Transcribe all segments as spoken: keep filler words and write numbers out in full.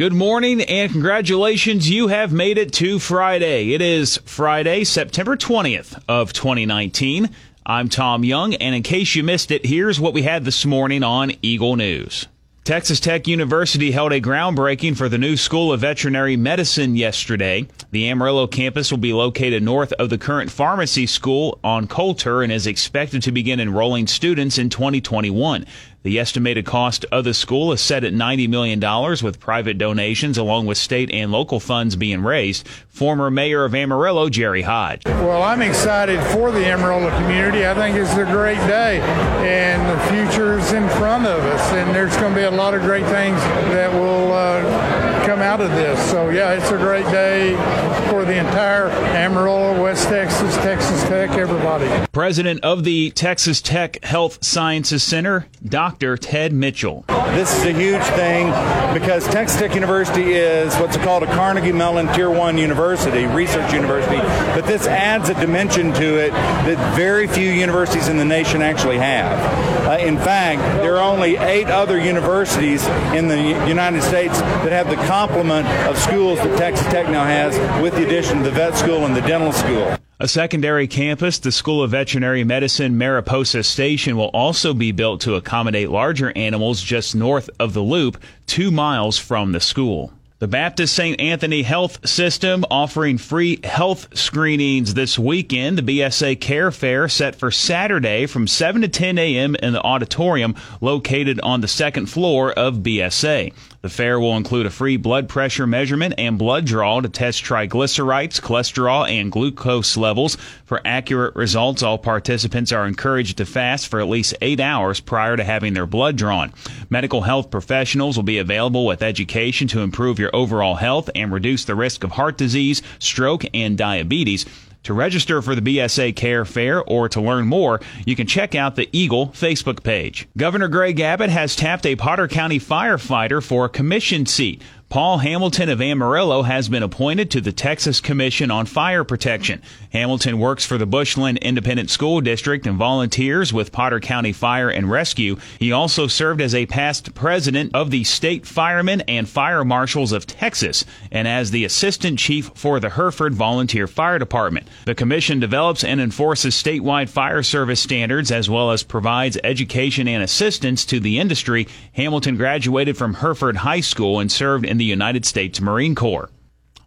Good morning and congratulations. You have made it to Friday. It is Friday, September twentieth of twenty nineteen. I'm Tom Young, and in case you missed it, here's what we had this morning on Eagle News. Texas Tech University held a groundbreaking for the new School of Veterinary Medicine yesterday. The Amarillo campus will be located north of the current pharmacy school on Coulter and is expected to begin enrolling students in twenty twenty-one. The estimated cost of the school is set at ninety million dollars, with private donations along with state and local funds being raised. Former mayor of Amarillo, Jerry Hodge. Well, I'm excited for the Amarillo community. I think it's a great day, and the future's in front of us, and there's going to be a lot of great things that will uh, come out of this. So, yeah, it's a great day for the entire Amarillo, West Texas, Texas Tech, everybody. President of the Texas Tech Health Sciences Center, Doctor Doctor Ted Mitchell. This is a huge thing because Texas Tech University is what's called a Carnegie Mellon Tier one university, research university, but this adds a dimension to it that very few universities in the nation actually have. Uh, in fact, there are only eight other universities in the United States that have the complement of schools that Texas Tech now has, with the addition of the vet school and the dental school. A secondary campus, the School of Veterinary Medicine Mariposa Station, will also be built to accommodate larger animals just north of the loop, two miles from the school. The Baptist Saint Anthony Health System offering free health screenings this weekend. The B S A Care Fair set for Saturday from seven to ten a.m. in the auditorium located on the second floor of B S A. The fair will include a free blood pressure measurement and blood draw to test triglycerides, cholesterol, and glucose levels. For accurate results, all participants are encouraged to fast for at least eight hours prior to having their blood drawn. Medical health professionals will be available with education to improve your overall health and reduce the risk of heart disease, stroke, and diabetes. To register for the B S A Care Fair or to learn more, you can check out the Eagle Facebook page. Governor Greg Abbott has tapped a Potter County firefighter for a commission seat. Paul Hamilton of Amarillo has been appointed to the Texas Commission on Fire Protection. Hamilton works for the Bushland Independent School District and volunteers with Potter County Fire and Rescue. He also served as a past president of the State Firemen and Fire Marshals of Texas and as the assistant chief for the Hereford Volunteer Fire Department. The commission develops and enforces statewide fire service standards as well as provides education and assistance to the industry. Hamilton graduated from Hereford High School and served in the United States Marine Corps.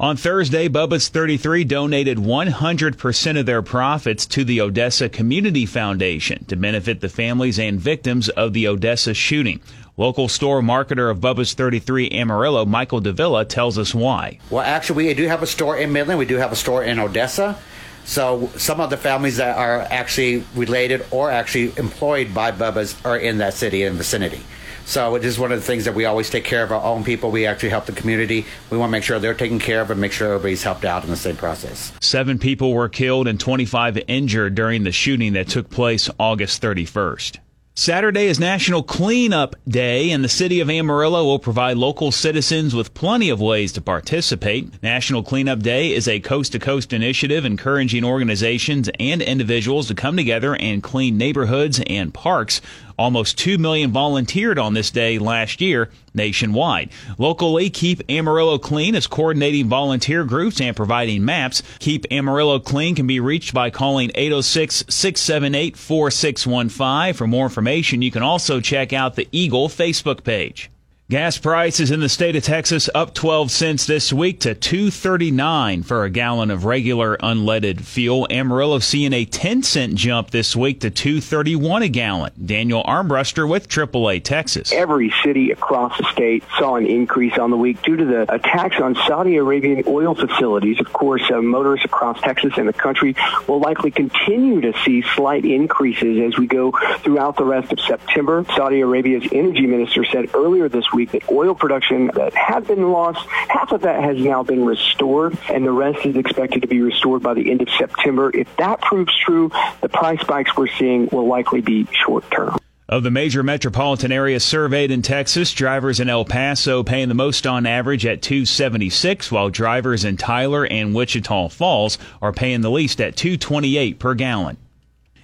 On Thursday, Bubba's thirty-three donated one hundred percent of their profits to the Odessa Community Foundation to benefit the families and victims of the Odessa shooting. Local store marketer of Bubba's thirty-three Amarillo, Michael DeVilla, tells us why. Well, actually, we do have a store in Midland. We do have a store in Odessa. So some of the families that are actually related or actually employed by Bubba's are in that city and vicinity. So it is one of the things that we always take care of our own people. We actually help the community. We want to make sure they're taken care of and make sure everybody's helped out in the same process. Seven people were killed and twenty-five injured during the shooting that took place August thirty-first. Saturday is National Cleanup Day, and the city of Amarillo will provide local citizens with plenty of ways to participate. National Cleanup Day is a coast-to-coast initiative encouraging organizations and individuals to come together and clean neighborhoods and parks. Almost two million volunteered on this day last year nationwide. Locally, Keep Amarillo Clean is coordinating volunteer groups and providing maps. Keep Amarillo Clean can be reached by calling eight oh six, six seven eight, four six one five. For more information, you can also check out the Eagle Facebook page. Gas prices in the state of Texas up twelve cents this week to two thirty-nine for a gallon of regular unleaded fuel. Amarillo seeing a ten cent jump this week to two thirty-one a gallon. Daniel Armbruster with triple A Texas. Every city across the state saw an increase on the week due to the attacks on Saudi Arabian oil facilities. Of course, uh, motorists across Texas and the country will likely continue to see slight increases as we go throughout the rest of September. Saudi Arabia's energy minister said earlier this week week that oil production that had been lost, half of that has now been restored, and the rest is expected to be restored by the end of September. If that proves true, the price spikes we're seeing will likely be short-term. Of the major metropolitan areas surveyed in Texas, drivers in El Paso paying the most on average at two hundred seventy-six dollars, while drivers in Tyler and Wichita Falls are paying the least at two hundred twenty-eight dollars per gallon.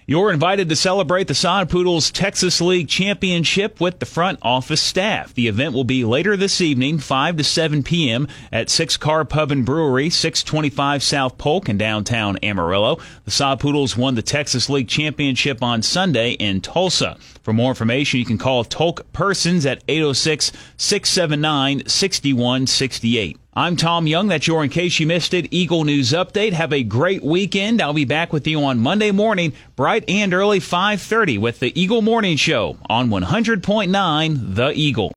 You're invited to celebrate the Sod Poodles Texas League Championship with the front office staff. The event will be later this evening, five to seven p.m. at Six Car Pub and Brewery, six twenty-five South Polk in downtown Amarillo. The Sod Poodles won the Texas League Championship on Sunday in Tulsa. For more information, you can call Tolk Persons at eight oh six, six seven nine, six one six eight. I'm Tom Young. That's your In Case You Missed It Eagle News Update. Have a great weekend. I'll be back with you on Monday morning, bright and early, five thirty, with the Eagle Morning Show on one hundred point nine The Eagle.